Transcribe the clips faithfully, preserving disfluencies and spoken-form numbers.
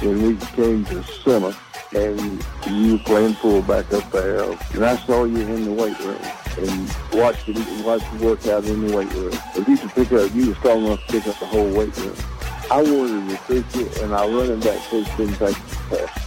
when we came to summer and you playing fullback up there. And I saw you in the weight room and watched you watch the workout in the weight room. If you could pick up, you were strong enough to pick up the whole weight room. I wanted to recruit you, and I run him back coach didn't take the pass.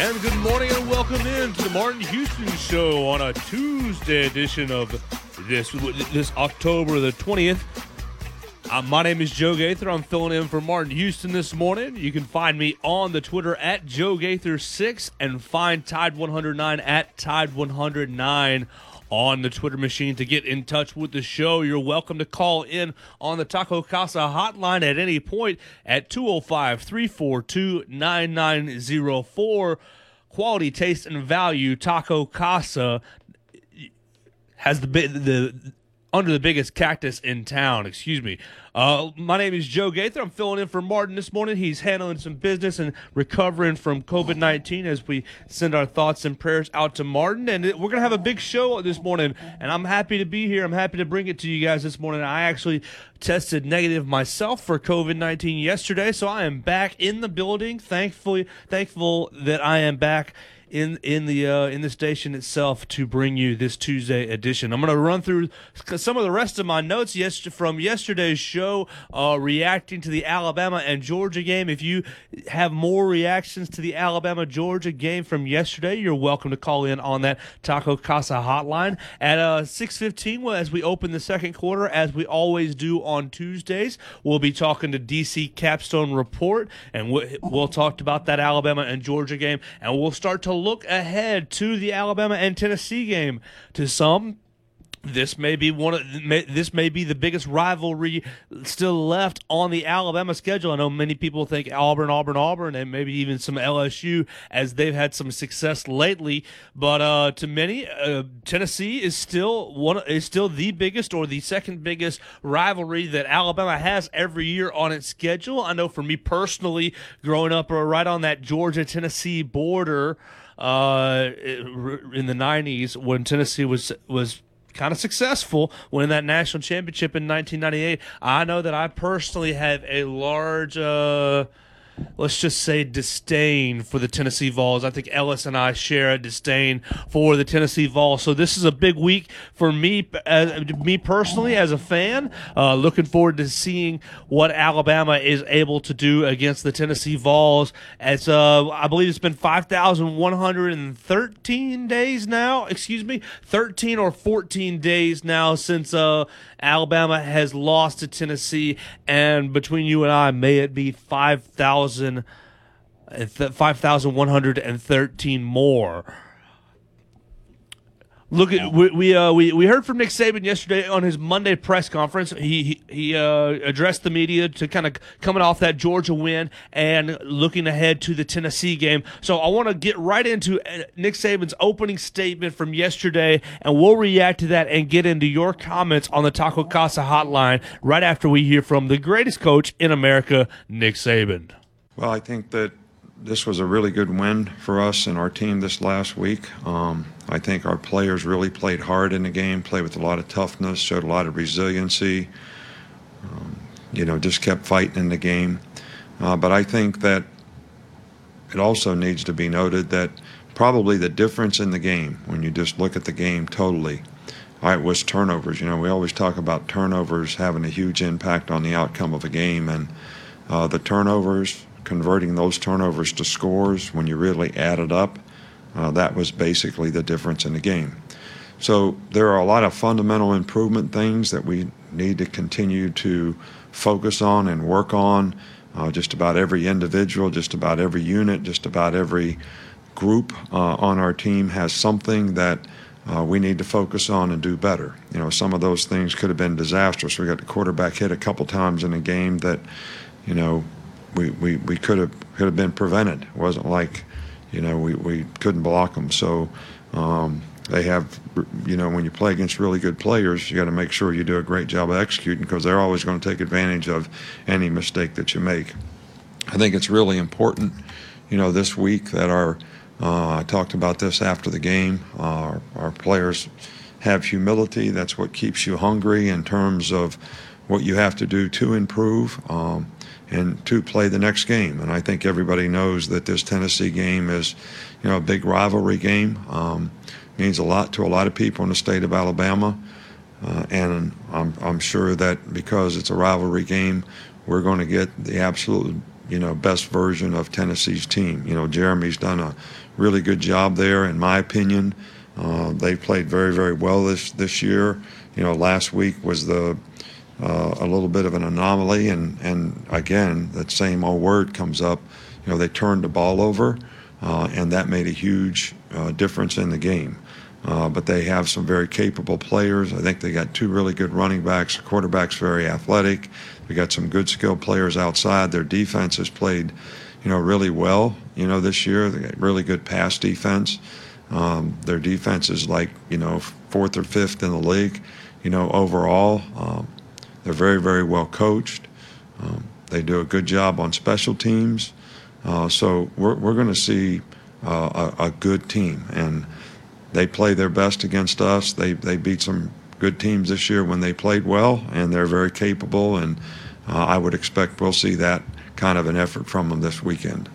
And good morning and welcome in to the Martin Houston Show on a Tuesday edition of this this October the twentieth. Uh, my name is Joe Gaither. I'm filling in for Martin Houston this morning. You can find me on the Twitter at Joe Gaither six and find Tide one hundred nine at Tide one hundred nine on the Twitter machine to get in touch with the show. You're welcome to call in on the Taco Casa hotline at any point at two oh five, three four two, nine nine oh four. Quality, taste, and value. Taco Casa has the the under the biggest cactus in town. Excuse me. Uh, my name is Joe Gaither. I'm filling in for Martin this morning. He's handling some business and recovering from covid nineteen as we send our thoughts and prayers out to Martin. And we're going to have a big show this morning, and I'm happy to be here. I'm happy to bring it to you guys this morning. I actually tested negative myself for covid nineteen yesterday, so I am back in the building. Thankfully, thankful that I am back in in the uh, in the station itself to bring you this Tuesday edition. I'm going to run through some of the rest of my notes yes- from yesterday's show, uh, reacting to the Alabama and Georgia game. If you have more reactions to the Alabama-Georgia game from yesterday, you're welcome to call in on that Taco Casa hotline at uh, six fifteen as we open the second quarter, as we always do on Tuesdays. We'll be talking to D C Capstone Report, and we'll, we'll talk about that Alabama and Georgia game, and we'll start to look ahead to the Alabama and Tennessee game. To some, this may be one of may, this may be the biggest rivalry still left on the Alabama schedule. I know many people think Auburn, Auburn, Auburn, and maybe even some L S U as they've had some success lately. But uh, to many, uh, Tennessee is still one is still the biggest or the second biggest rivalry that Alabama has every year on its schedule. I know for me personally, growing up right on that Georgia-Tennessee border uh, in the nineties when Tennessee was was. kind of successful, winning that national championship in nineteen ninety-eight. I know that I personally have a large, uh, let's just say, disdain for the Tennessee Vols. I think Ellis and I share a disdain for the Tennessee Vols. So this is a big week for me, as, me personally as a fan. Uh, looking forward to seeing what Alabama is able to do against the Tennessee Vols. As uh, I believe it's been five thousand one hundred thirteen days now. Excuse me, thirteen or fourteen days now since uh, Alabama has lost to Tennessee. And between you and I, may it be five thousand. five thousand one hundred thirteen more. Look at we we, uh, we we heard from Nick Saban yesterday on his Monday press conference. He he, he uh, addressed the media to kind of coming off that Georgia win and looking ahead to the Tennessee game. So I want to get right into Nick Saban's opening statement from yesterday, and we'll react to that and get into your comments on the Taco Casa hotline right after we hear from the greatest coach in America, Nick Saban. Well, I think that this was a really good win for us and our team this last week. Um, I think our players really played hard in the game, played with a lot of toughness, showed a lot of resiliency, um, you know, just kept fighting in the game. Uh, but I think that it also needs to be noted that probably the difference in the game, when you just look at the game totally, all right, was turnovers. You know, we always talk about turnovers having a huge impact on the outcome of a game, and uh, the turnovers, converting those turnovers to scores when you really add it up, Uh, that was basically the difference in the game. So there are a lot of fundamental improvement things that we need to continue to focus on and work on. Uh, just about every individual, just about every unit, just about every group uh, on our team has something that uh, we need to focus on and do better. You know, some of those things could have been disastrous. We got the quarterback hit a couple times in a game that, you know, we, we, we could have could have been prevented. It wasn't like, you know, we, we couldn't block them. So um, they have, you know, when you play against really good players, you got to make sure you do a great job of executing, because they're always going to take advantage of any mistake that you make. I think it's really important, you know, this week that our, uh, I talked about this after the game, uh, our, our players have humility. That's what keeps you hungry in terms of what you have to do to improve. Um, and to play the next game. And I think everybody knows that this Tennessee game is, you know, a big rivalry game. Um, means a lot to a lot of people in the state of Alabama. Uh, and I'm, I'm sure that because it's a rivalry game, we're going to get the absolute, you know, best version of Tennessee's team. You know, Jeremy's done a really good job there, in my opinion. Uh, they've played very, very well this, this year. You know, last week was the, Uh, a little bit of an anomaly, and, and again, that same old word comes up. You know, they turned the ball over, uh, and that made a huge uh, difference in the game. Uh, but they have some very capable players. I think they got two really good running backs. The quarterback's very athletic. They got some good skilled players outside. Their defense has played, you know, really well, you know, this year. They got really good pass defense. Um, their defense is like, you know, fourth or fifth in the league, you know, overall. Um, They're very, very well coached. Um, they do a good job on special teams. Uh, so we're, we're going to see uh, a, a good team. And they play their best against us. They they beat some good teams this year when they played well, and they're very capable. And uh, I would expect we'll see that kind of an effort from them this weekend.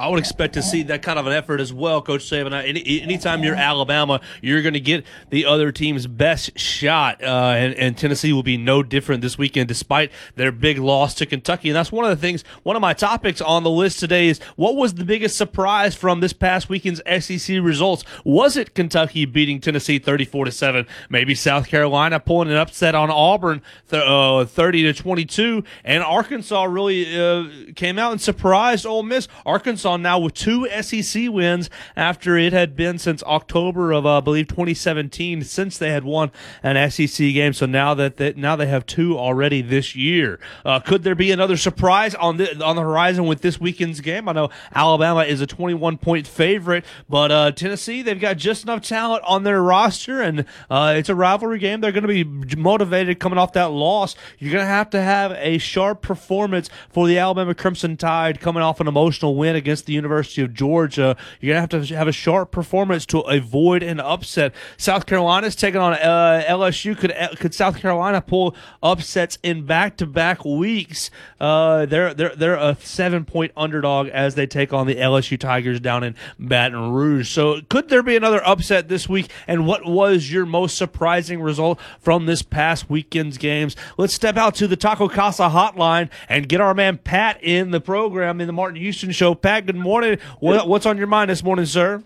I would expect to see that kind of an effort as well, Coach Saban. Any, anytime you're Alabama, you're going to get the other team's best shot, uh, and, and Tennessee will be no different this weekend despite their big loss to Kentucky. And that's one of the things, one of my topics on the list today is, what was the biggest surprise from this past weekend's S E C results? Was it Kentucky beating Tennessee thirty-four to seven? Maybe South Carolina pulling an upset on Auburn thirty to twenty-two? And Arkansas really uh, came out and surprised Ole Miss. Arkansas now with two S E C wins after it had been since October of, uh, I believe, twenty seventeen, since they had won an S E C game. So now that they, now they have two already this year. Uh, could there be another surprise on the on the horizon with this weekend's game? I know Alabama is a twenty-one point favorite, but uh, Tennessee, they've got just enough talent on their roster, and uh, it's a rivalry game. They're going to be motivated coming off that loss. You're going to have to have a sharp performance for the Alabama Crimson Tide coming off an emotional win against the University of Georgia. You're going to have to have a sharp performance to avoid an upset. South Carolina's taking on uh, L S U. Could could South Carolina pull upsets in back-to-back weeks? Uh, they're, they're, they're a seven-point underdog as they take on the L S U Tigers down in Baton Rouge. So could there be another upset this week? And what was your most surprising result from this past weekend's games? Let's step out to the Taco Casa hotline and get our man Pat in the program, in the Martin Houston Show. Pat, good morning. What's on your mind this morning, sir?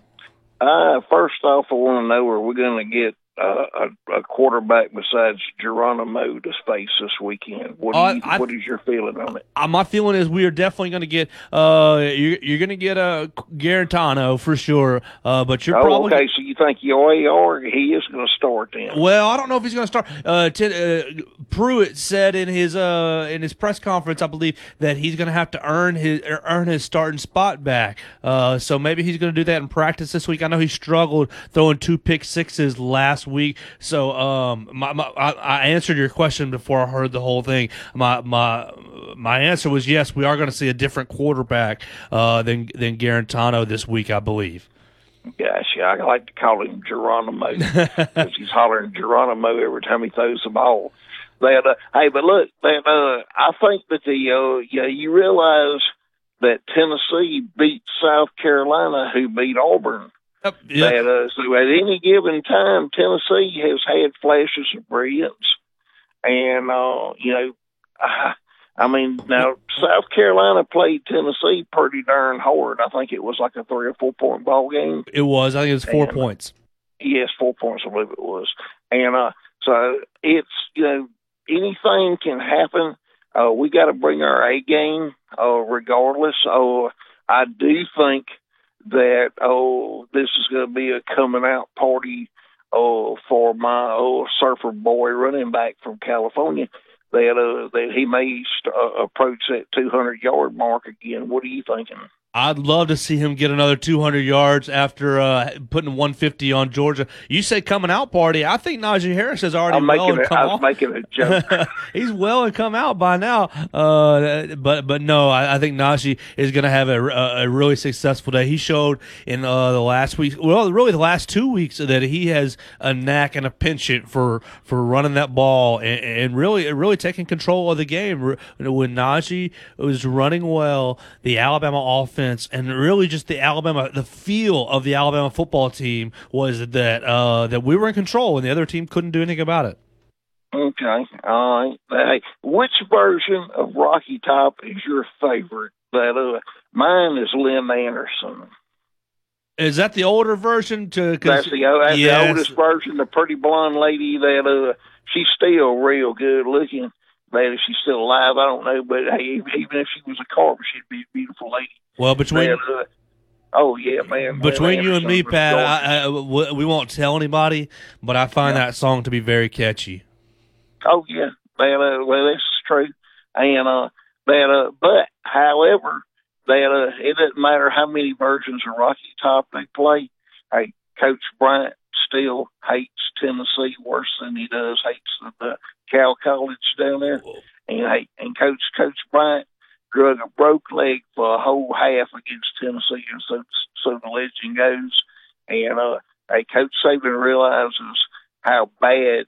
Uh, first off, I want to know, are we going to get uh, a, a quarterback besides Geronimo to face this weekend? What, uh, do you, I, what is your feeling on it? I, my feeling is we are definitely going to get. Uh, you're, you're going to get a Garantano for sure. Uh, but you're oh, probably okay. So you think your A R he is going to start then? Well, I don't know if he's going to start. Uh, t- uh, Pruitt said in his uh in his press conference, I believe, that he's going to have to earn his earn his starting spot back. Uh, so maybe he's going to do that in practice this week. I know he struggled throwing two pick sixes last week. So um, my, my I, I answered your question before I heard the whole thing. My my my answer was yes. We are going to see a different quarterback uh than than Garantano this week, I believe. Gosh, yeah, I like to call him Geronimo because he's hollering Geronimo every time he throws the ball. That, uh, hey, but look, that, uh, I think that the uh, you, know, you realize that Tennessee beat South Carolina, who beat Auburn. Yep, yep. That, uh, so at any given time, Tennessee has had flashes of brilliance, and uh, you know, I, I mean, now, South Carolina played Tennessee pretty darn hard. I think it was like a three- or four-point ball game. It was. I think it was four and, points. Yes, four points, I believe it was. And uh, so it's, you know, anything can happen. Uh, we got to bring our A game uh, regardless. Uh, I do think that, oh, this is going to be a coming-out party uh, for my old surfer boy running back from California. That uh, that he may st- uh, approach that two hundred yard mark again. What are you thinking? I'd love to see him get another two hundred yards after uh, putting one fifty on Georgia. You say coming out party. I think Najee Harris has already I'm well making and a, come I was off. making a joke. He's well and come out by now. Uh, but but no, I, I think Najee is going to have a, a really successful day. He showed in uh, the last week, well, really the last two weeks, that he has a knack and a penchant for, for running that ball and, and really really taking control of the game. When Najee was running well, the Alabama offense, and really just the Alabama, the feel of the Alabama football team was that uh, that we were in control and the other team couldn't do anything about it. Okay. All right. Hey, which version of Rocky Top is your favorite? That uh, mine is Lynn Anderson. Is that the older version? To, that's the, that's yes. the oldest version, the pretty blonde lady that uh, she's still real good looking. That if she's still alive, I don't know. But hey, even if she was a carver, she'd be a beautiful lady. Well, between man, uh, oh yeah, man, between man, you and me, Pat, I, I, we won't tell anybody, but I find yeah. that song to be very catchy. Oh yeah, man, uh, well this is true, and uh, that uh, but however, that uh, it doesn't matter how many versions of Rocky Top they play. Hey, Coach Bryant still hates Tennessee worse than he does hates the Cal College down there, and hey, and Coach Coach Bryant drug a broke leg for a whole half against Tennessee, and so so the legend goes. And uh, hey, Coach Saban realizes how bad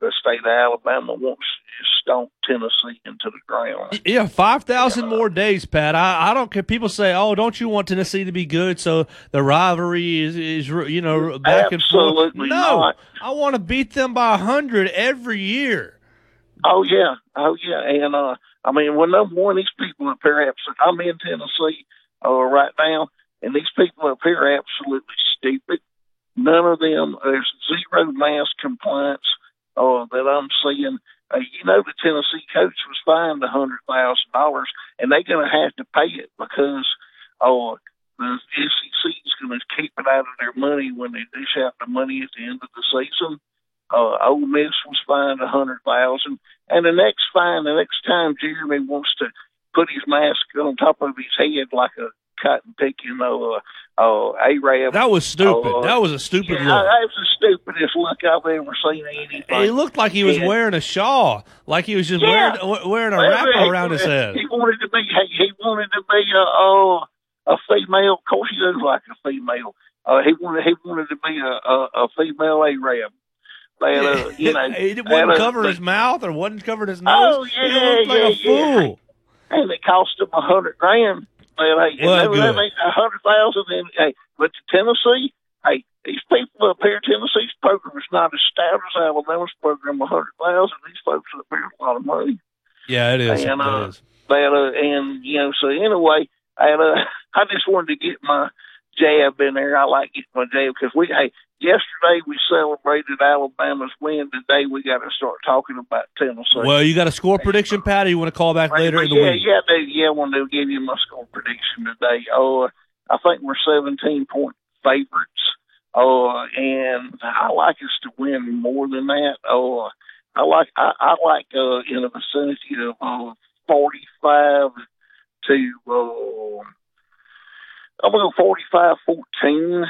the state of Alabama wants to just stomp Tennessee into the ground. Yeah, five thousand uh, more days, Pat. I, I don't care. People say, oh, don't you want Tennessee to be good so the rivalry is, is you know, back and forth? Absolutely not. No, I want to beat them by one hundred every year. Oh, yeah. Oh, yeah. And, uh, I mean, well, number one, these people up here, I'm in Tennessee uh, right now, and these people up here are absolutely stupid. None of them, there's zero mask compliance uh, that I'm seeing. Uh, you know, the Tennessee coach was fined one hundred thousand dollars, and they're going to have to pay it because uh, the S E C is going to keep it out of their money when they dish out the money at the end of the season. Uh, Ole Miss was fined one hundred thousand dollars, and the next fine, the next time Jeremy wants to put his mask on top of his head like a cotton picking uh, uh, Arab. That was stupid. Uh, that was a stupid yeah, look. That was the stupidest look I've ever seen anything. He looked like he was and, wearing a shawl, like he was just yeah, wearing wearing a well, wrap he, around he, his head. He wanted to be. He, he wanted to be a, a, a female. Of course, he looked like a female. Uh, he wanted. He wanted to be a, a, a female Arab. But, uh, you know, it wasn't uh, covering his mouth or wasn't covering his nose. Oh, yeah, he looked like yeah, a fool. Yeah. And it cost him a hundred grand. But, hey, well, a hundred thousand. Hey, but to Tennessee, hey, these people up here, Tennessee's program is not as stout as Alabama's program. A hundred thousand. These folks up here, a lot of money. Yeah, it is. And, it uh, is. But, uh, and you know, so anyway, and, uh, I just wanted to get my jab in there. I like getting my jab because we, hey. Yesterday we celebrated Alabama's win. Today we got to start talking about Tennessee. Well, you got a score prediction, Patty? You want to call back right, later in the yeah, week? Yeah, dude, yeah, I want to give you my score prediction today. Oh, uh, I think we're seventeen point favorites. Oh, uh, and I like us to win more than that. Oh, uh, I like I, I like uh, in the vicinity of uh, forty-five to uh, I'm going forty-five fourteen.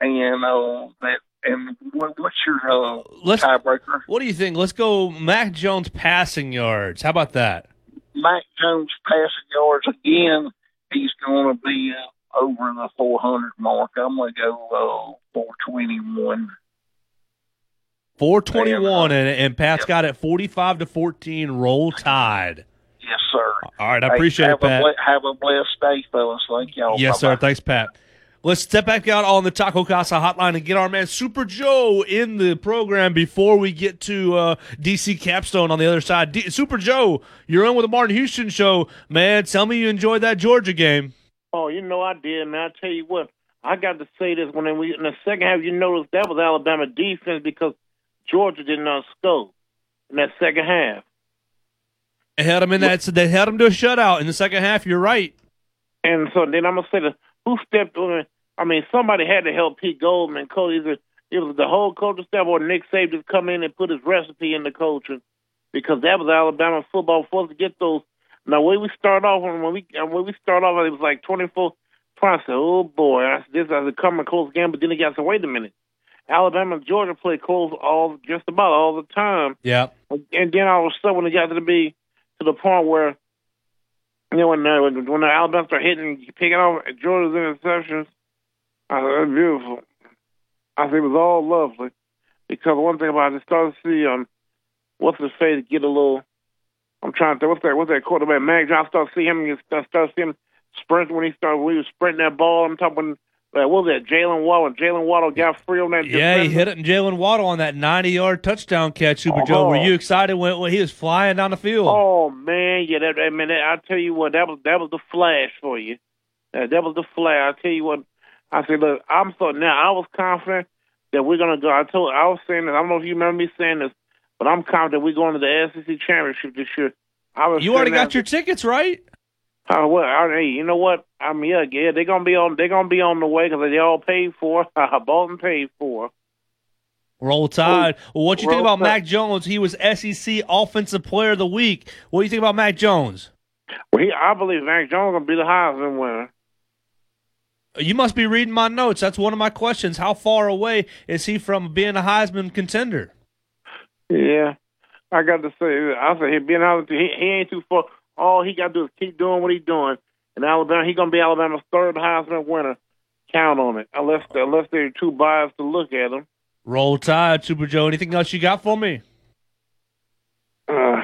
And uh, that, and what's your uh, tiebreaker? What do you think? Let's go Mac Jones passing yards. How about that? Mac Jones passing yards again. He's going to be uh, over the four hundred mark. I'm going to go uh, four twenty-one. four twenty-one, and, uh, and, and Pat's yep. got it forty-five to fourteen. Roll Tide. Yes, sir. All right, I hey, appreciate it, Pat. A, have a blessed day, fellas. Thank y'all. Yes, Bye-bye. Sir. Thanks, Pat. Let's step back out on the Taco Casa hotline and get our man Super Joe in the program before we get to uh, D C Capstone on the other side. D- Super Joe, you're in with the Martin Houston Show. Man, tell me you enjoyed that Georgia game. Oh, you know I did, and I tell you what, I got to say this. When we in the second half, you noticed that was Alabama defense because Georgia did not score in that second half. They held them in that. So they held them to a shutout in the second half. You're right. And so then I'm gonna say this. Who stepped on? I mean, somebody had to help Pete Goldman coach. Either it was the whole coaching staff or Nick Saban just come in and put his recipe in the coaching because that was Alabama football for us to get those. Now when we start off, when we when we start off, it was like twenty-four. I said, oh boy, I said, this is a coming close game. But then again, I said, wait a minute, Alabama and Georgia play close all just about all the time. Yeah. And then all of a sudden, when it got to be to the point where, you know, when, uh, when, when the Alabama start hitting, picking off Georgia's interceptions, I said, that's beautiful. I said, it was all lovely. Because one thing about it, I started to see, um, what's his face get a little, I'm trying to think, what's that, what's that quarterback, Mac Jones, I started to see him, I started to see him sprint when he started, we were sprinting that ball. I'm talking, like, what was that, Jalen Waddle? Jalen Waddle got free on that. Yeah, defense. He hit it, and Jalen Waddle on that ninety-yard touchdown catch, Super oh. Joe. Were you excited when, when he was flying down the field? Oh, man, yeah. That, I mean, that, I tell you what, that was that was the flash for you. That, that was the flash. I tell you what, I said, look, I'm so now I was confident that we're going to go. I told, I was saying this, I don't know if you remember me saying this, but I'm confident we're going to the S E C Championship this year. I was you already got that, your tickets, right? Uh, well, I, hey, you know what? I mean, yeah, yeah, they're gonna be on. They're gonna be on the way because they all paid for. I bought and paid for. Roll Tide. Well, what you Roll think about Tide. Mac Jones? He was S E C Offensive Player of the Week. What do you think about Mac Jones? Well, he, I believe Mac Jones gonna be the Heisman winner. You must be reading my notes. That's one of my questions. How far away is he from being a Heisman contender? Yeah, I got to say, I say he being out. He, he ain't too far. All he got to do is keep doing what he's doing. And Alabama, he's going to be Alabama's third Heisman winner. Count on it, unless unless they're too biased to look at him. Roll Tide, Super Joe. Anything else you got for me? Uh,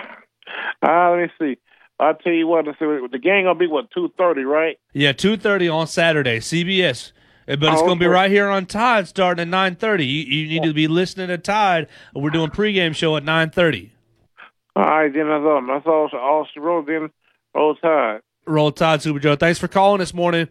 uh, let me see. I'll tell you what. The game going to be, what, two thirty, right? Yeah, two thirty on Saturday, C B S. But it's oh, okay. going to be right here on Tide starting at nine thirty. You, you need to be listening to Tide. We're doing pregame show at nine thirty. All right, then that's all. That's all. All she wrote, then Roll Tide. Roll Tide, Super Joe. Thanks for calling this morning.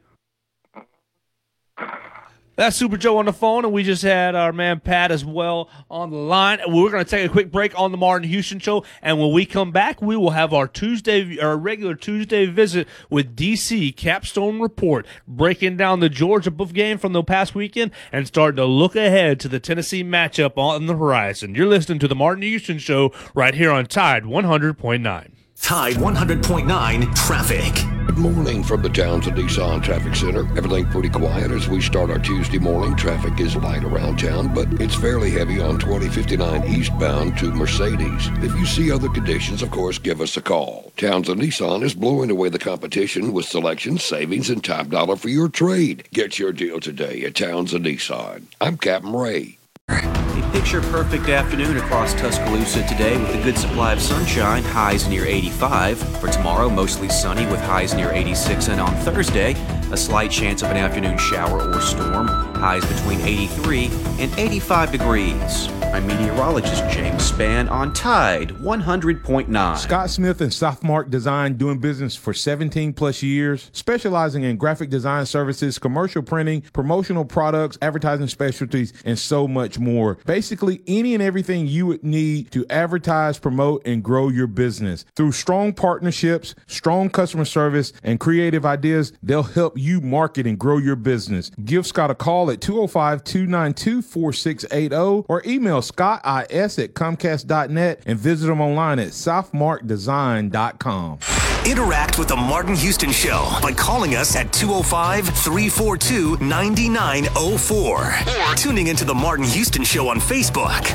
That's Super Joe on the phone, and we just had our man Pat as well on the line. We're going to take a quick break on the Martin Houston Show, and when we come back, we will have our Tuesday, our regular Tuesday visit with D C Capstone Report, breaking down the Georgia Buff game from the past weekend and starting to look ahead to the Tennessee matchup on the horizon. You're listening to the Martin Houston Show right here on Tide one hundred point nine. Tide one hundred point nine traffic. Good morning from the Townsend Nissan Traffic Center. Everything pretty quiet as we start our Tuesday morning. Traffic is light around town, but it's fairly heavy on twenty fifty-nine eastbound to Mercedes. If you see other conditions, of course, give us a call. Townsend Nissan is blowing away the competition with selection, savings, and top dollar for your trade. Get your deal today at Townsend Nissan. I'm Captain Ray. A picture-perfect afternoon across Tuscaloosa today with a good supply of sunshine, highs near eighty-five. For tomorrow, mostly sunny with highs near eighty-six. And on Thursday, a slight chance of an afternoon shower or storm, highs between eighty-three and eighty-five degrees. I'm meteorologist James Spann on Tide one hundred point nine. Scott Smith and Softmark Design, doing business for seventeen plus years, specializing in graphic design services, commercial printing, promotional products, advertising specialties, and so much more. Basically, any and everything you would need to advertise, promote, and grow your business. Through strong partnerships, strong customer service, and creative ideas, they'll help you market and grow your business. Give Scott a call at two oh five, two nine two, four six eight zero or email Scott I S at Comcast dot net and visit them online at softmark design dot com. Interact with the Martin Houston Show by calling us at two oh five, three four two, nine nine oh four or tuning into the Martin Houston Show on Facebook.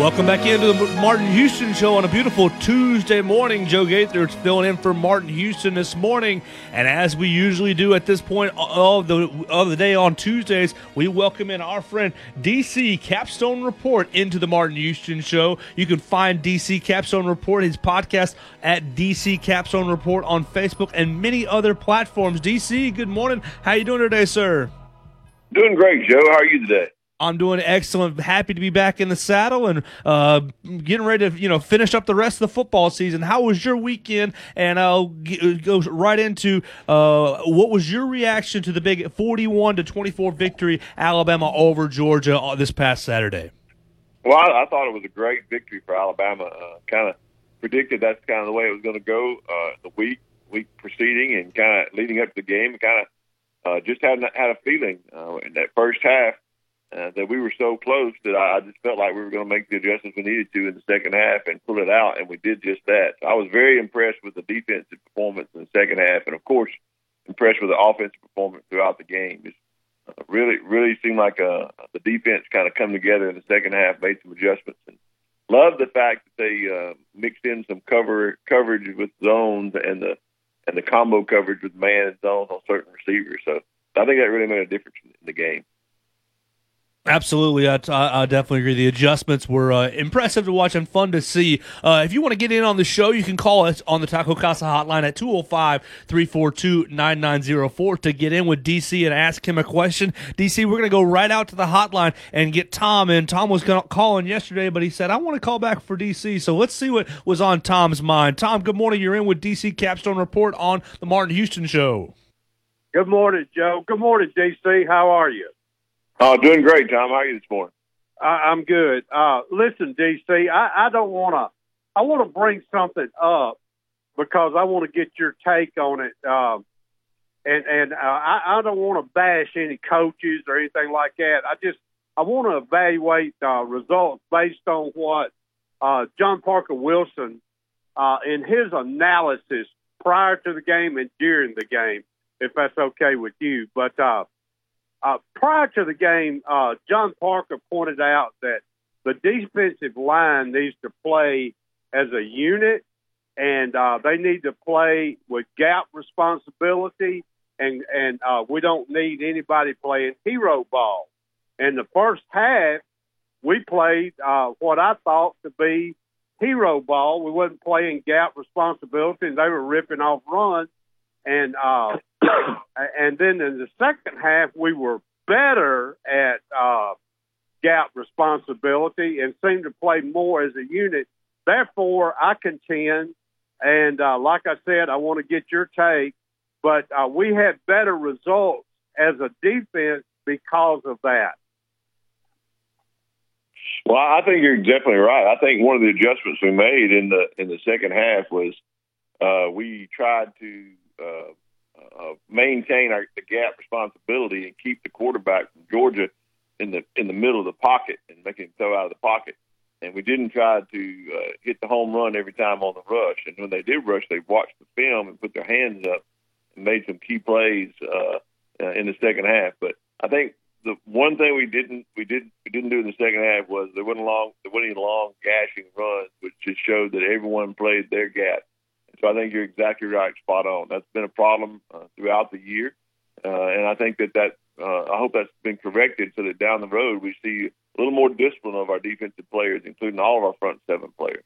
Welcome back into the Martin Houston Show on a beautiful Tuesday morning. Joe Gaither is filling in for Martin Houston this morning. And as we usually do at this point of the, of the day on Tuesdays, we welcome in our friend D C Capstone Report into the Martin Houston Show. You can find D C Capstone Report, his podcast, at D C Capstone Report on Facebook and many other platforms. D C, good morning. How you doing today, sir? Doing great, Joe. How are you today? I'm doing excellent. Happy to be back in the saddle and uh, getting ready to, you know, finish up the rest of the football season. How was your weekend? And I'll get, go right into uh, what was your reaction to the big forty-one to twenty-four victory Alabama over Georgia this past Saturday? Well, I, I thought it was a great victory for Alabama. Uh, kind of predicted that's kind of the way it was going to go uh, the week week preceding and kind of leading up to the game. Kind of uh, just had had a feeling uh, in that first half. Uh, that we were so close that I, I just felt like we were going to make the adjustments we needed to in the second half and pull it out, and we did just that. So I was very impressed with the defensive performance in the second half, and of course, impressed with the offensive performance throughout the game. It uh, really, really seemed like uh, the defense kind of come together in the second half, made some adjustments, and loved the fact that they uh, mixed in some cover coverage with zones and the and the combo coverage with man and zones on certain receivers. So I think that really made a difference in the game. Absolutely. I, I definitely agree. The adjustments were uh, impressive to watch and fun to see. Uh, if you want to get in on the show, you can call us on the Taco Casa hotline at two oh five, three four two, nine nine oh four to get in with D C and ask him a question. D C, we're going to go right out to the hotline and get Tom in. Tom was calling yesterday, but he said, I want to call back for D C, so let's see what was on Tom's mind. Tom, good morning. You're in with D C Capstone Report on the Martin Houston Show. Good morning, Joe. Good morning, D C. How are you? Oh, doing great, Tom. How are you this morning? I, I'm good. Uh, listen, D C, I, I don't want to – I want to bring something up because I want to get your take on it. Um, and and uh, I, I don't want to bash any coaches or anything like that. I just – I want to evaluate uh, results based on what uh, John Parker Wilson, uh, in his analysis prior to the game and during the game, if that's okay with you. But uh, – Uh, prior to the game, uh, John Parker pointed out that the defensive line needs to play as a unit, and uh, they need to play with gap responsibility, and, and uh, we don't need anybody playing hero ball. In the first half, we played uh, what I thought to be hero ball. We wasn't playing gap responsibility, and they were ripping off runs. And uh, and then in the second half, we were better at uh, gap responsibility and seemed to play more as a unit. Therefore, I contend, and uh, like I said, I want to get your take, but uh, we had better results as a defense because of that. Well, I think you're definitely right. I think one of the adjustments we made in the in the second half was uh, we tried to Uh, uh, maintain our, the gap responsibility and keep the quarterback from Georgia in the in the middle of the pocket and make him throw out of the pocket. And we didn't try to uh, hit the home run every time on the rush. And when they did rush, they watched the film and put their hands up and made some key plays uh, uh, in the second half. But I think the one thing we didn't we didn't we didn't do in the second half was there wasn't long there wasn't any long gashing runs, which just showed that everyone played their gap. So I think you're exactly right, spot on. That's been a problem uh, throughout the year, uh, and I think that that uh, I hope that's been corrected so that down the road we see a little more discipline of our defensive players, including all of our front seven players.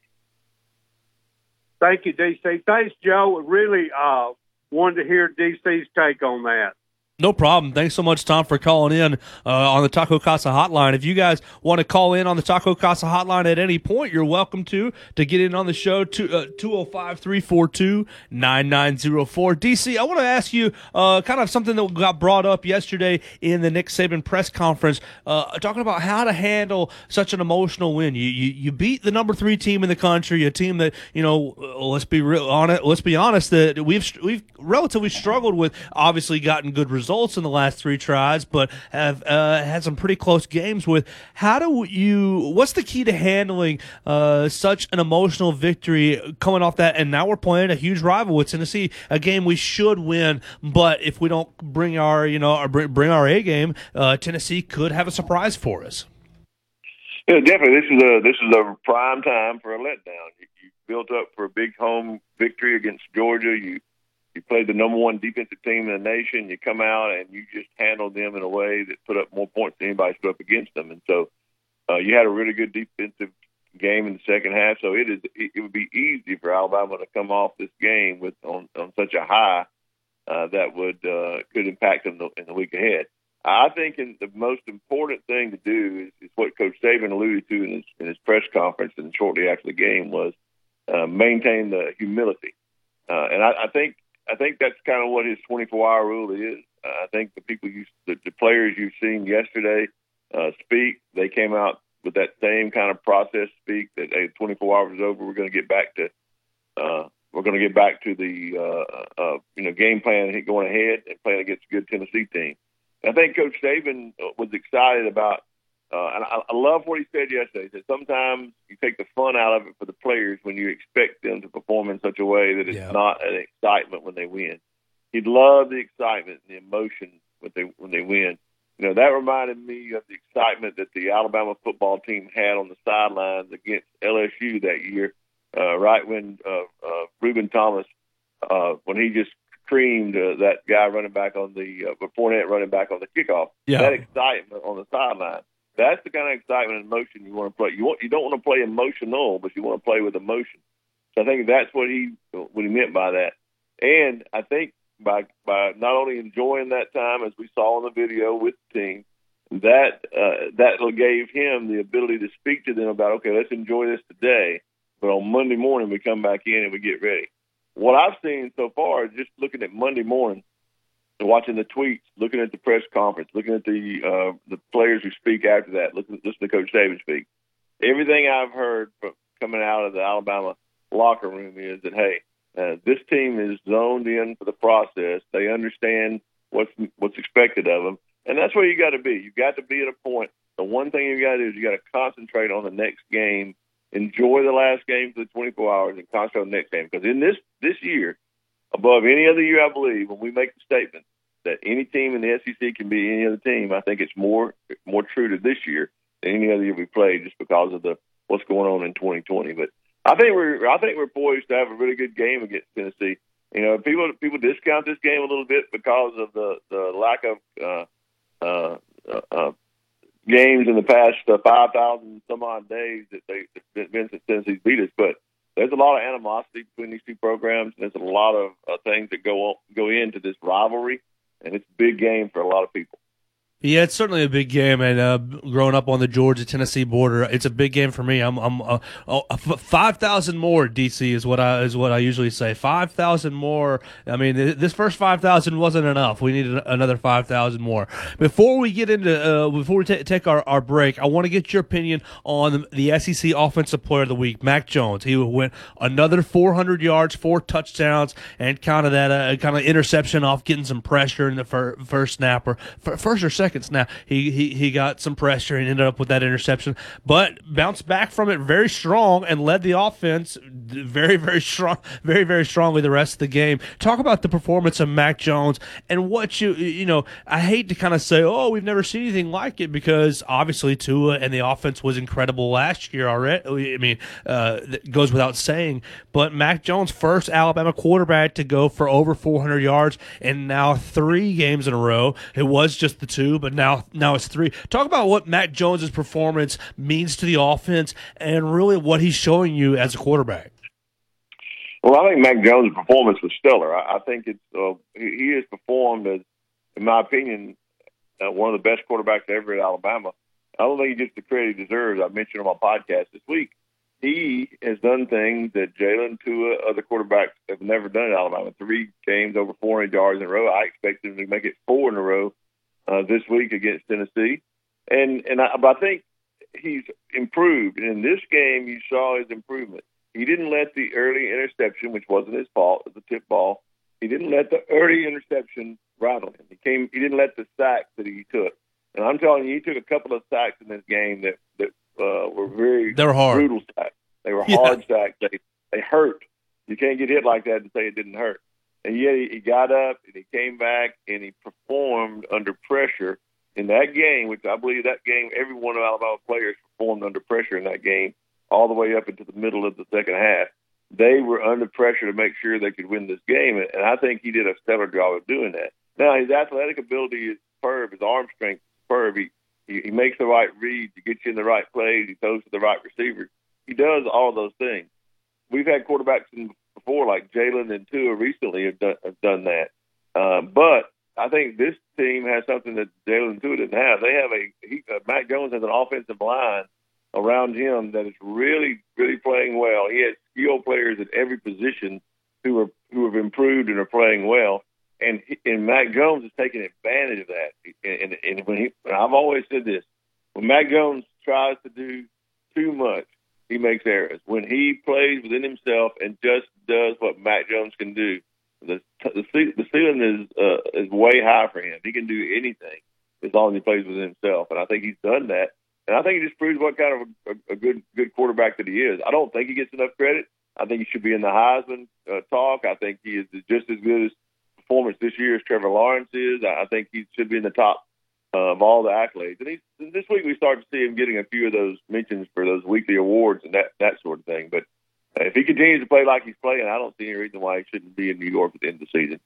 Thank you, D C. Thanks, Joe. Really uh, wanted to hear D C's take on that. No problem. Thanks so much, Tom, for calling in uh, on the Taco Casa hotline. If you guys want to call in on the Taco Casa hotline at any point, you're welcome to to get in on the show, to, uh, two oh five, three four two, nine nine oh four. D C, I want to ask you uh, kind of something that got brought up yesterday in the Nick Saban press conference, uh, talking about how to handle such an emotional win. You, you you beat the number three team in the country, a team that, you know, let's be real on it. Let's be honest, that we've we've relatively struggled with, obviously gotten good results. results in the last three tries, but have uh, had some pretty close games with. How do you, what's the key to handling uh, such an emotional victory coming off that? And now we're playing a huge rival with Tennessee, a game we should win, but if we don't bring our, you know, our, bring our A game, uh, Tennessee could have a surprise for us. Yeah, definitely. This is a this is a prime time for a letdown. You, you built up for a big home victory against Georgia. You you played the number one defensive team in the nation. You come out and you just handled them in a way that put up more points than anybody's put up against them. And so uh, you had a really good defensive game in the second half. So it is it, it would be easy for Alabama to come off this game with on, on such a high uh, that would uh, could impact them in the, in the week ahead. I think in the most important thing to do is, is what Coach Saban alluded to in his, in his press conference and shortly after the game was uh, maintain the humility. Uh, and I, I think I think that's kind of what his twenty-four hour rule is. Uh, I think the people, you, the, the players you've seen yesterday uh, speak, they came out with that same kind of process speak that hey, twenty-four hours is over, we're going to get back to uh, we're going to get back to the uh, uh, you know game plan going ahead and playing against a good Tennessee team. I think Coach Saban was excited about, uh, and I, I love what he said yesterday. He said sometimes you take the fun out of it for the players when you expect them to perform in such a way that it's yeah. not an excitement when they win. He'd love the excitement and the emotion when they when they win. You know, that reminded me of the excitement that the Alabama football team had on the sidelines against L S U that year, uh, right when uh, uh, Reuben Thomas, uh, when he just creamed uh, that guy running back on the uh, Fournette running back on the kickoff. Yeah. That excitement on the sideline. That's the kind of excitement and emotion you want to play. You want you don't want to play emotional, but you want to play with emotion. So I think that's what he what he meant by that. And I think by by not only enjoying that time as we saw in the video with the team, that uh, that gave him the ability to speak to them about okay, let's enjoy this today, but on Monday morning we come back in and we get ready. What I've seen so far is just looking at Monday morning and watching the tweets, looking at the press conference, looking at the uh, the players who speak after that, listen, listen to Coach Saban speak. Everything I've heard from coming out of the Alabama locker room is that, hey, uh, this team is zoned in for the process. They understand what's what's expected of them. And that's where you got to be. You've got to be at a point. The one thing you got to do is you got to concentrate on the next game. Enjoy the last game for the twenty-four hours and concentrate on the next game. Because in this, this year, above any other year, I believe, when we make the statement that any team in the S E C can be any other team, I think it's more more true to this year than any other year we played just because of the what's going on in twenty twenty. But I think we're I think we're poised to have a really good game against Tennessee. You know, people people discount this game a little bit because of the, the lack of uh, uh, uh, uh, games in the past uh, five thousand some odd days that they've been since Tennessee's beat us, but there's a lot of animosity between these two programs. And there's a lot of uh, things that go on, go into this rivalry, and it's a big game for a lot of people. Yeah, it's certainly a big game, and uh, growing up on the Georgia-Tennessee border, it's a big game for me. I'm, I'm uh, oh, five thousand more. D C is what I is what I usually say. Five thousand more. I mean, th- this first five thousand wasn't enough. We needed another five thousand more. Before we get into uh, before we t- take our, our break, I want to get your opinion on the, the S E C Offensive Player of the Week, Mac Jones. He went another four hundred yards, four touchdowns, and kind of that uh, kind of interception off getting some pressure in the fir- first snap or f- first or second. Now he, he he got some pressure and ended up with that interception, but bounced back from it very strong and led the offense very very strong, very very strongly the rest of the game. Talk about the performance of Mac Jones and what you you know. I hate to kind of say, oh, we've never seen anything like it because obviously Tua and the offense was incredible last year already. I mean, uh, that goes without saying. But Mac Jones, first Alabama quarterback to go for over four hundred yards and now three games in a row. It was just the two. But now now it's three. Talk about what Mac Jones' performance means to the offense and really what he's showing you as a quarterback. Well, I think Mac Jones' performance was stellar. I, I think it's uh, he, he has performed, as, in my opinion, uh, one of the best quarterbacks ever at Alabama. I don't think he gets the credit he deserves. I mentioned on my podcast this week, he has done things that Jalen, Tua, other quarterbacks have never done at Alabama. Three games over four hundred yards in a row. I expect him to make it four in a row. Uh, this week against Tennessee, and and I, but I think he's improved. And in this game, you saw his improvement. He didn't let the early interception, which wasn't his fault, it was a tip ball. He didn't let the early interception rattle him. He came. He didn't let the sacks that he took. And I'm telling you, he took a couple of sacks in this game that that uh, were very they were hard. brutal sacks. They were yeah. hard sacks. They they hurt. You can't get hit like that and say it didn't hurt. And yet he got up and he came back and he performed under pressure in that game, which I believe that game, every one of Alabama players performed under pressure in that game all the way up into the middle of the second half. They were under pressure to make sure they could win this game, and I think he did a stellar job of doing that. Now, his athletic ability is superb. His arm strength is superb. He, he, he makes the right reads. He gets you in the right plays. He throws to the right receivers. He does all those things. We've had quarterbacks before, like Jalen and Tua recently have done, have done that. Uh, but I think this team has something that Jalen and Tua didn't have. They have a he, uh, Mac Jones has an offensive line around him that is really, really playing well. He has skilled players at every position who are who have improved and are playing well. And and Mac Jones is taking advantage of that. And, and, and when he, and I've always said this, when Mac Jones tries to do too much, he makes errors. When he plays within himself and just does what Mac Jones can do, the the, the ceiling is uh, is way high for him. He can do anything as long as he plays within himself. And I think he's done that. And I think it just proves what kind of a, a good good quarterback that he is. I don't think he gets enough credit. I think he should be in the Heisman uh, talk. I think he is just as good as performance this year as Trevor Lawrence is. I think he should be in the top uh, of all the accolades. And he's, this week we start to see him getting a few of those mentions for those weekly awards and that, that sort of thing. But if he continues to play like he's playing, I don't see any reason why he shouldn't be in New York at the end of the season.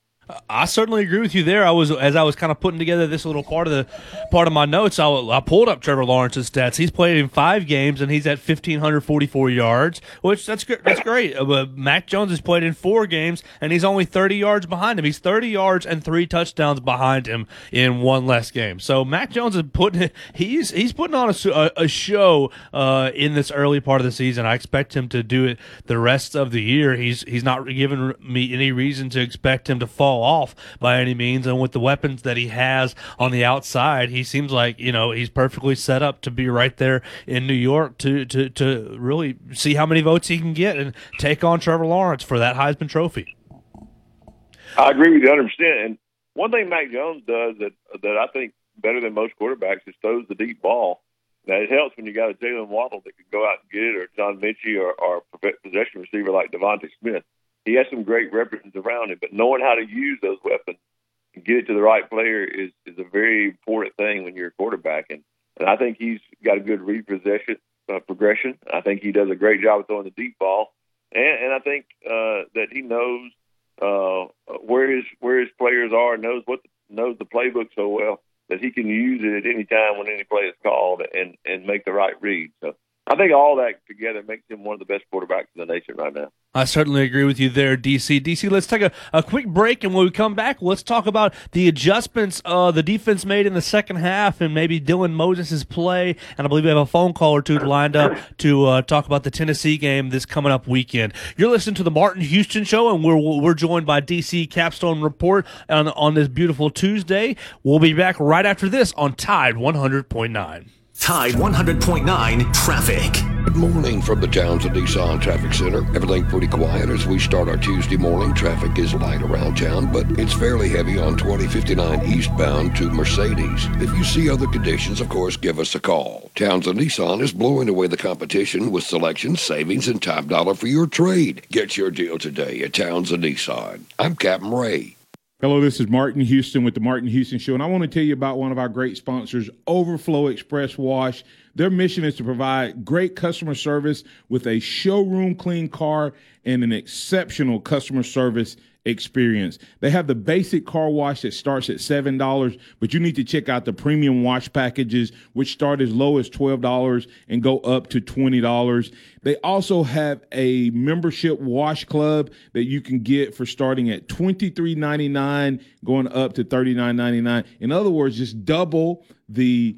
I certainly agree with you there. I was as I was kind of putting together this little part of the part of my notes. I, I pulled up Trevor Lawrence's stats. He's played in five games and he's at fifteen forty-four yards, which that's that's great. But Mac Jones has played in four games and he's only thirty yards behind him. He's thirty yards and three touchdowns behind him in one less game. So Mac Jones is putting he's he's putting on a, a show uh, in this early part of the season. I expect him to do it the rest of the year. He's he's not given me any reason to expect him to fall off by any means, and with the weapons that he has on the outside, he seems like, you know, he's perfectly set up to be right there in New York to to to really see how many votes he can get and take on Trevor Lawrence for that Heisman Trophy. I agree with you one hundred percent. And one thing Mac Jones does that that I think better than most quarterbacks is throws the deep ball. Now, it helps when you got a Jalen Waddle that can go out and get it, or John Mitchie, or, or a possession receiver like Devontae Smith. He has some great weapons around him, but knowing how to use those weapons and get it to the right player is, is a very important thing when you're a quarterback. And, and I think he's got a good repossession uh, progression. I think he does a great job of throwing the deep ball. And, and I think uh, that he knows uh, where his where his players are, knows what the, knows the playbook so well that he can use it at any time when any play is called and, and make the right read. So I think all that together makes him one of the best quarterbacks in the nation right now. I certainly agree with you there, D C. D C, let's take a, a quick break, and when we come back, let's talk about the adjustments uh, the defense made in the second half and maybe Dylan Moses' play, and I believe we have a phone call or two lined up to uh, talk about the Tennessee game this coming up weekend. You're listening to the Martin Houston Show, and we're we're joined by D C Capstone Report on, on this beautiful Tuesday. We'll be back right after this on Tide one hundred point nine. Tide one hundred point nine Traffic. Good morning from the Townsend Nissan Traffic Center. Everything pretty quiet as we start our Tuesday morning. Traffic is light around town, but it's fairly heavy on twenty fifty-nine eastbound to Mercedes. If you see other conditions, of course, give us a call. Townsend Nissan is blowing away the competition with selection, savings, and top dollar for your trade. Get your deal today at Townsend Nissan. I'm Captain Ray. Hello, this is Martin Houston with the Martin Houston Show, and I want to tell you about one of our great sponsors, Overflow Express Wash. Their mission is to provide great customer service with a showroom clean car and an exceptional customer service experience. They have the basic car wash that starts at seven dollars, but you need to check out the premium wash packages, which start as low as twelve dollars and go up to twenty dollars. They also have a membership wash club that you can get for starting at twenty-three ninety-nine, going up to thirty-nine ninety-nine. In other words, just double the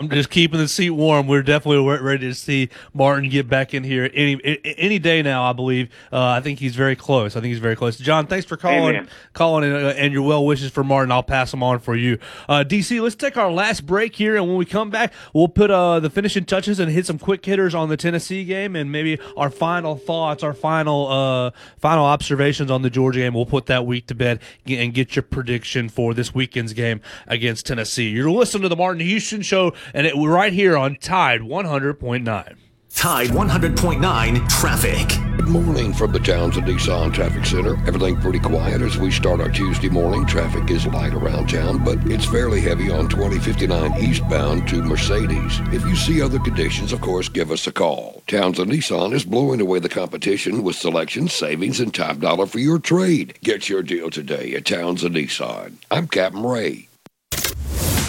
I'm just keeping the seat warm. We're definitely ready to see Martin get back in here any any day now, I believe. Uh, I think he's very close. I think he's very close. John, thanks for calling Amen. calling in, uh, and your well wishes for Martin. I'll pass them on for you. Uh, D C, let's take our last break here, and when we come back, we'll put uh, the finishing touches and hit some quick hitters on the Tennessee game and maybe our final thoughts, our final, uh, final observations on the Georgia game. We'll put that week to bed and get your prediction for this weekend's game against Tennessee. You're listening to the Martin Houston Show, and it, we're right here on Tide one hundred point nine. Tide one hundred point nine Traffic. Good morning from the Townsend Nissan Traffic Center. Everything pretty quiet as we start our Tuesday morning. Traffic is light around town, but it's fairly heavy on twenty fifty-nine eastbound to Mercedes. If you see other conditions, of course, give us a call. Townsend Nissan is blowing away the competition with selection, savings, and top dollar for your trade. Get your deal today at Townsend Nissan. I'm Captain Ray.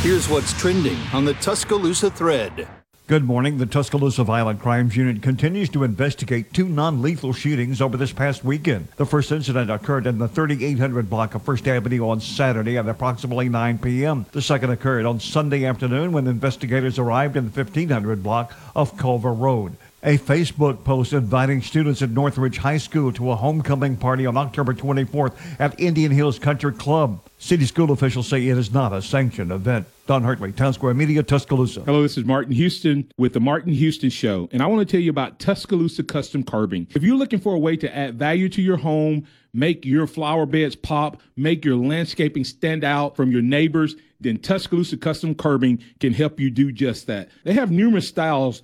Here's what's trending on the Tuscaloosa thread. Good morning. The Tuscaloosa Violent Crimes Unit continues to investigate two non-lethal shootings over this past weekend. The first incident occurred in the thirty-eight hundred block of First Avenue on Saturday at approximately nine p.m. The second occurred on Sunday afternoon when investigators arrived in the fifteen hundred block of Culver Road. A Facebook post inviting students at Northridge High School to a homecoming party on October twenty-fourth at Indian Hills Country Club. City school officials say it is not a sanctioned event. Don Hartley, Town Square Media, Tuscaloosa. Hello, this is Martin Houston with the Martin Houston Show, and I want to tell you about Tuscaloosa Custom Curbing. If you're looking for a way to add value to your home, make your flower beds pop, make your landscaping stand out from your neighbors, then Tuscaloosa Custom Curbing can help you do just that. They have numerous styles,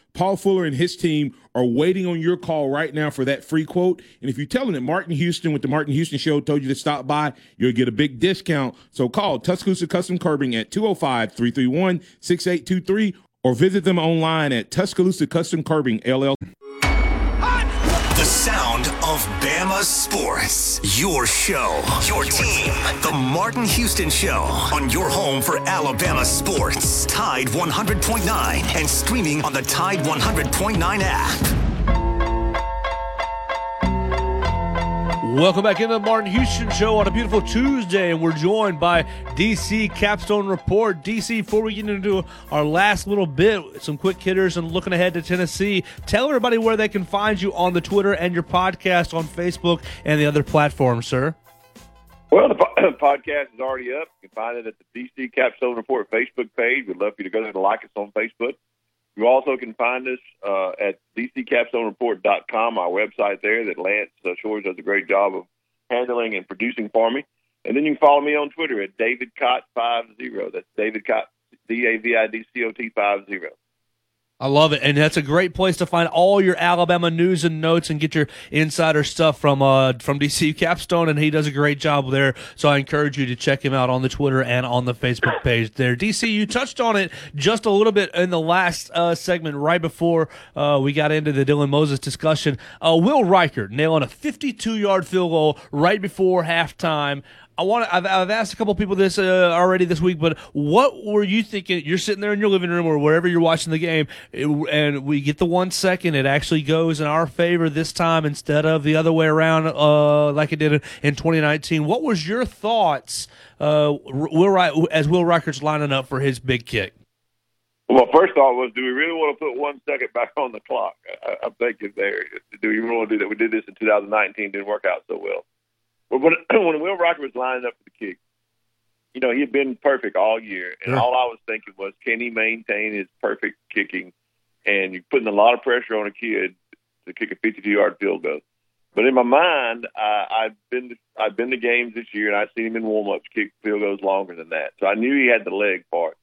Paul Fuller and his team are waiting on your call right now for that free quote. And if you tell them that Martin Houston with the Martin Houston Show told you to stop by, you'll get a big discount. So call Tuscaloosa Custom Curbing at two oh five, three three one, six eight two three or visit them online at Tuscaloosa Custom Curbing, L L C. The sound of Bama sports. Your show, your team, the Martin Houston Show on your home for Alabama sports. Tide one hundred point nine and streaming on the Tide one hundred point nine app. Welcome back in the Martin Houston Show on a beautiful Tuesday. We're joined by D C Capstone Report. D C, before we get into our last little bit, some quick hitters and looking ahead to Tennessee, tell everybody where they can find you on the Twitter and your podcast on Facebook and the other platforms, sir. Well, the po- podcast is already up. You can find it at the D C Capstone Report Facebook page. We'd love for you to go there and like us on Facebook. You also can find us uh, at d c capstone report dot com, our website there that Lance uh, Shores does a great job of handling and producing for me. And then you can follow me on Twitter at David Cott fifty. That's David Cott, D A V I D C O T fifty. I love it, and that's a great place to find all your Alabama news and notes and get your insider stuff from uh, from D C Capstone, and he does a great job there, so I encourage you to check him out on the Twitter and on the Facebook page there. D C, you touched on it just a little bit in the last uh, segment right before uh, we got into the Dylan Moses discussion. Uh, Will Rocker nailing a fifty-two-yard field goal right before halftime. I want to, I've, I've asked a couple people this uh, already this week, but what were you thinking? You're sitting there in your living room or wherever you're watching the game, it, and we get the one second. It actually goes in our favor this time instead of the other way around uh, like it did in twenty nineteen. What was your thoughts uh, Will, as Will Rocker's lining up for his big kick? Well, my first thought was, do we really want to put one second back on the clock? I, I'm thinking there, do we really want to do that? We did this in two thousand nineteen, didn't work out so well. But when Will Rocker was lining up for the kick, you know, he had been perfect all year. And all I was thinking was, can he maintain his perfect kicking? And you're putting a lot of pressure on a kid to kick a fifty-two-yard field goal. But in my mind, uh, I've been to, I've been to games this year, and I've seen him in warm-ups kick field goals longer than that. So I knew he had the leg part.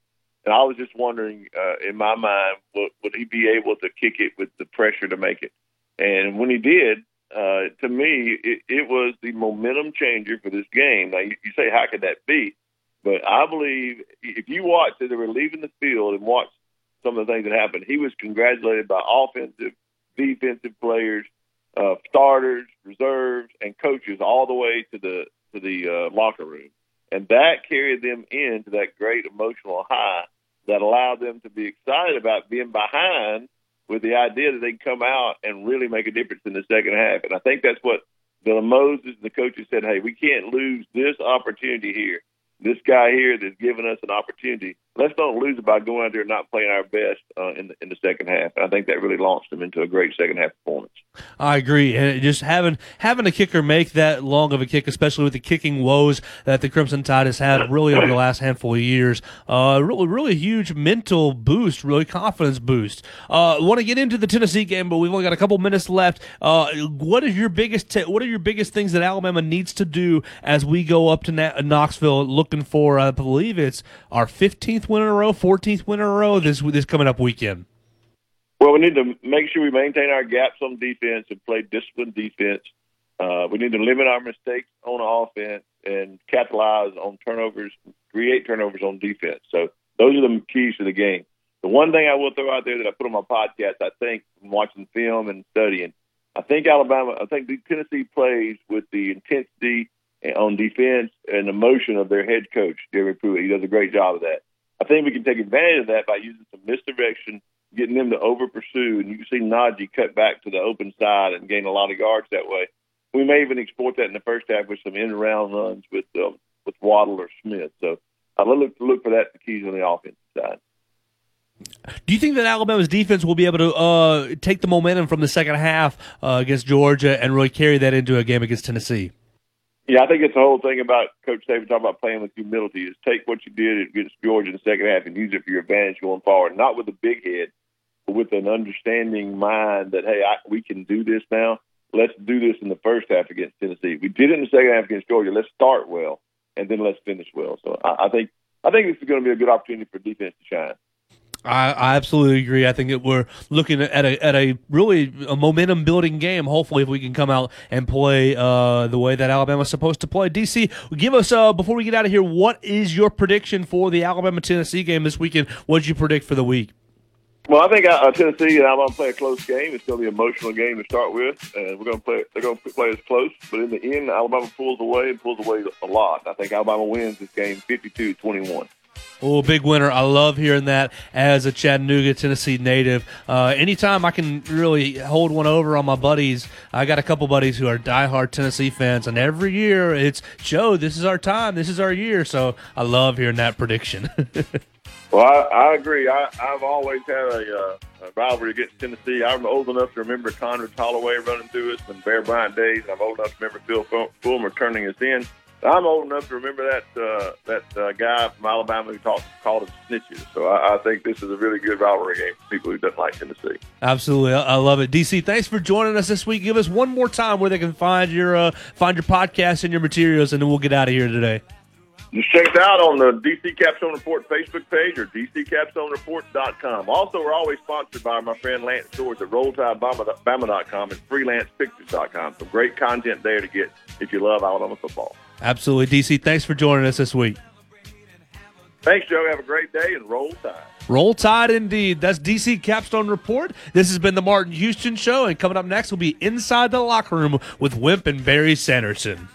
And I was just wondering, uh, in my mind, would, would he be able to kick it with the pressure to make it? And when he did, Uh, to me, it, it was the momentum changer for this game. Now, you, you say, how could that be? But I believe if you watch as they were leaving the field and watch some of the things that happened, he was congratulated by offensive, defensive players, uh, starters, reserves, and coaches all the way to the to the uh, locker room. And that carried them into that great emotional high that allowed them to be excited about being behind with the idea that they can come out and really make a difference in the second half. And I think that's what Dylan Moses and the coaches said, hey, we can't lose this opportunity here. This guy here that's given us an opportunity. let's don't lose it by going out there and not playing our best uh, in, the, in the second half. I think that really launched them into a great second half performance. I agree. And just having having a kicker make that long of a kick, especially with the kicking woes that the Crimson Tide has had really over the last handful of years, uh, really, really huge mental boost, really confidence boost. I uh, want to get into the Tennessee game, but we've only got a couple minutes left. Uh, what is your biggest? T- what are your biggest things that Alabama needs to do as we go up to Na- Knoxville looking for, I believe it's our fifteenth win in a row, fourteenth win in a row this this coming up weekend? Well, we need to make sure we maintain our gaps on defense and play disciplined defense. Uh, we need to limit our mistakes on offense and capitalize on turnovers, create turnovers on defense. So those are the keys to the game. The one thing I will throw out there that I put on my podcast, I think, from watching film and studying, I think Alabama, I think Tennessee plays with the intensity on defense and emotion of their head coach, Jeremy Pruitt. He does a great job of that. I think we can take advantage of that by using some misdirection, getting them to over-pursue, and you can see Najee cut back to the open side and gain a lot of yards that way. We may even export that in the first half with some end-around runs with um, with Waddle or Smith. So I look, look for that, the keys on the offensive side. Do you think that Alabama's defense will be able to uh, take the momentum from the second half uh, against Georgia and really carry that into a game against Tennessee? Yeah, I think it's the whole thing about Coach Saban talking about playing with humility is take what you did against Georgia in the second half and use it for your advantage going forward, not with a big head, but with an understanding mind that, hey, I, we can do this now. Let's do this in the first half against Tennessee. We did it in the second half against Georgia. Let's start well, and then let's finish well. So I, I think I think this is going to be a good opportunity for defense to shine. I, I absolutely agree. I think that we're looking at a at a really a momentum building game. Hopefully, if we can come out and play uh, the way that Alabama's supposed to play. D C, give us uh, before we get out of here, what is your prediction for the Alabama Tennessee game this weekend? What did you predict for the week? Well, I think uh, Tennessee and Alabama play a close game. It's going to be an emotional game to start with, and we're going to play. They're going to play us close, but in the end, Alabama pulls away and pulls away a lot. I think Alabama wins this game, fifty-two twenty-one. Oh, big winner. I love hearing that as a Chattanooga, Tennessee native. Uh, anytime I can really hold one over on my buddies, I got a couple buddies who are diehard Tennessee fans, and every year it's, Joe, this is our time, this is our year. So I love hearing that prediction. Well, I, I agree. I, I've always had a, uh, a rivalry against Tennessee. I'm old enough to remember Conrad Holloway running through us and Bear Bryant days. I'm old enough to remember Phil Fulmer turning us in. I'm old enough to remember that uh, that uh, guy from Alabama who talked, called him snitches. So I, I think this is a really good rivalry game for people who don't like Tennessee. Absolutely. I, I love it. D C, thanks for joining us this week. Give us one more time where they can find your uh, find your podcast and your materials, and then we'll get out of here today. Just check it out on the D C Capstone Report Facebook page or d c capstone report dot com. Also, we're always sponsored by my friend Lance Shores at roll tide bama dot com and freelance pictures dot com. Some great content there to get if you love Alabama football. Absolutely. D C, thanks for joining us this week. Thanks, Joe. Have a great day, and roll tide. Roll tide indeed. That's D C Capstone Report. This has been the Martin Houston Show, and coming up next will be Inside the Locker Room with Wimp and Barry Sanderson.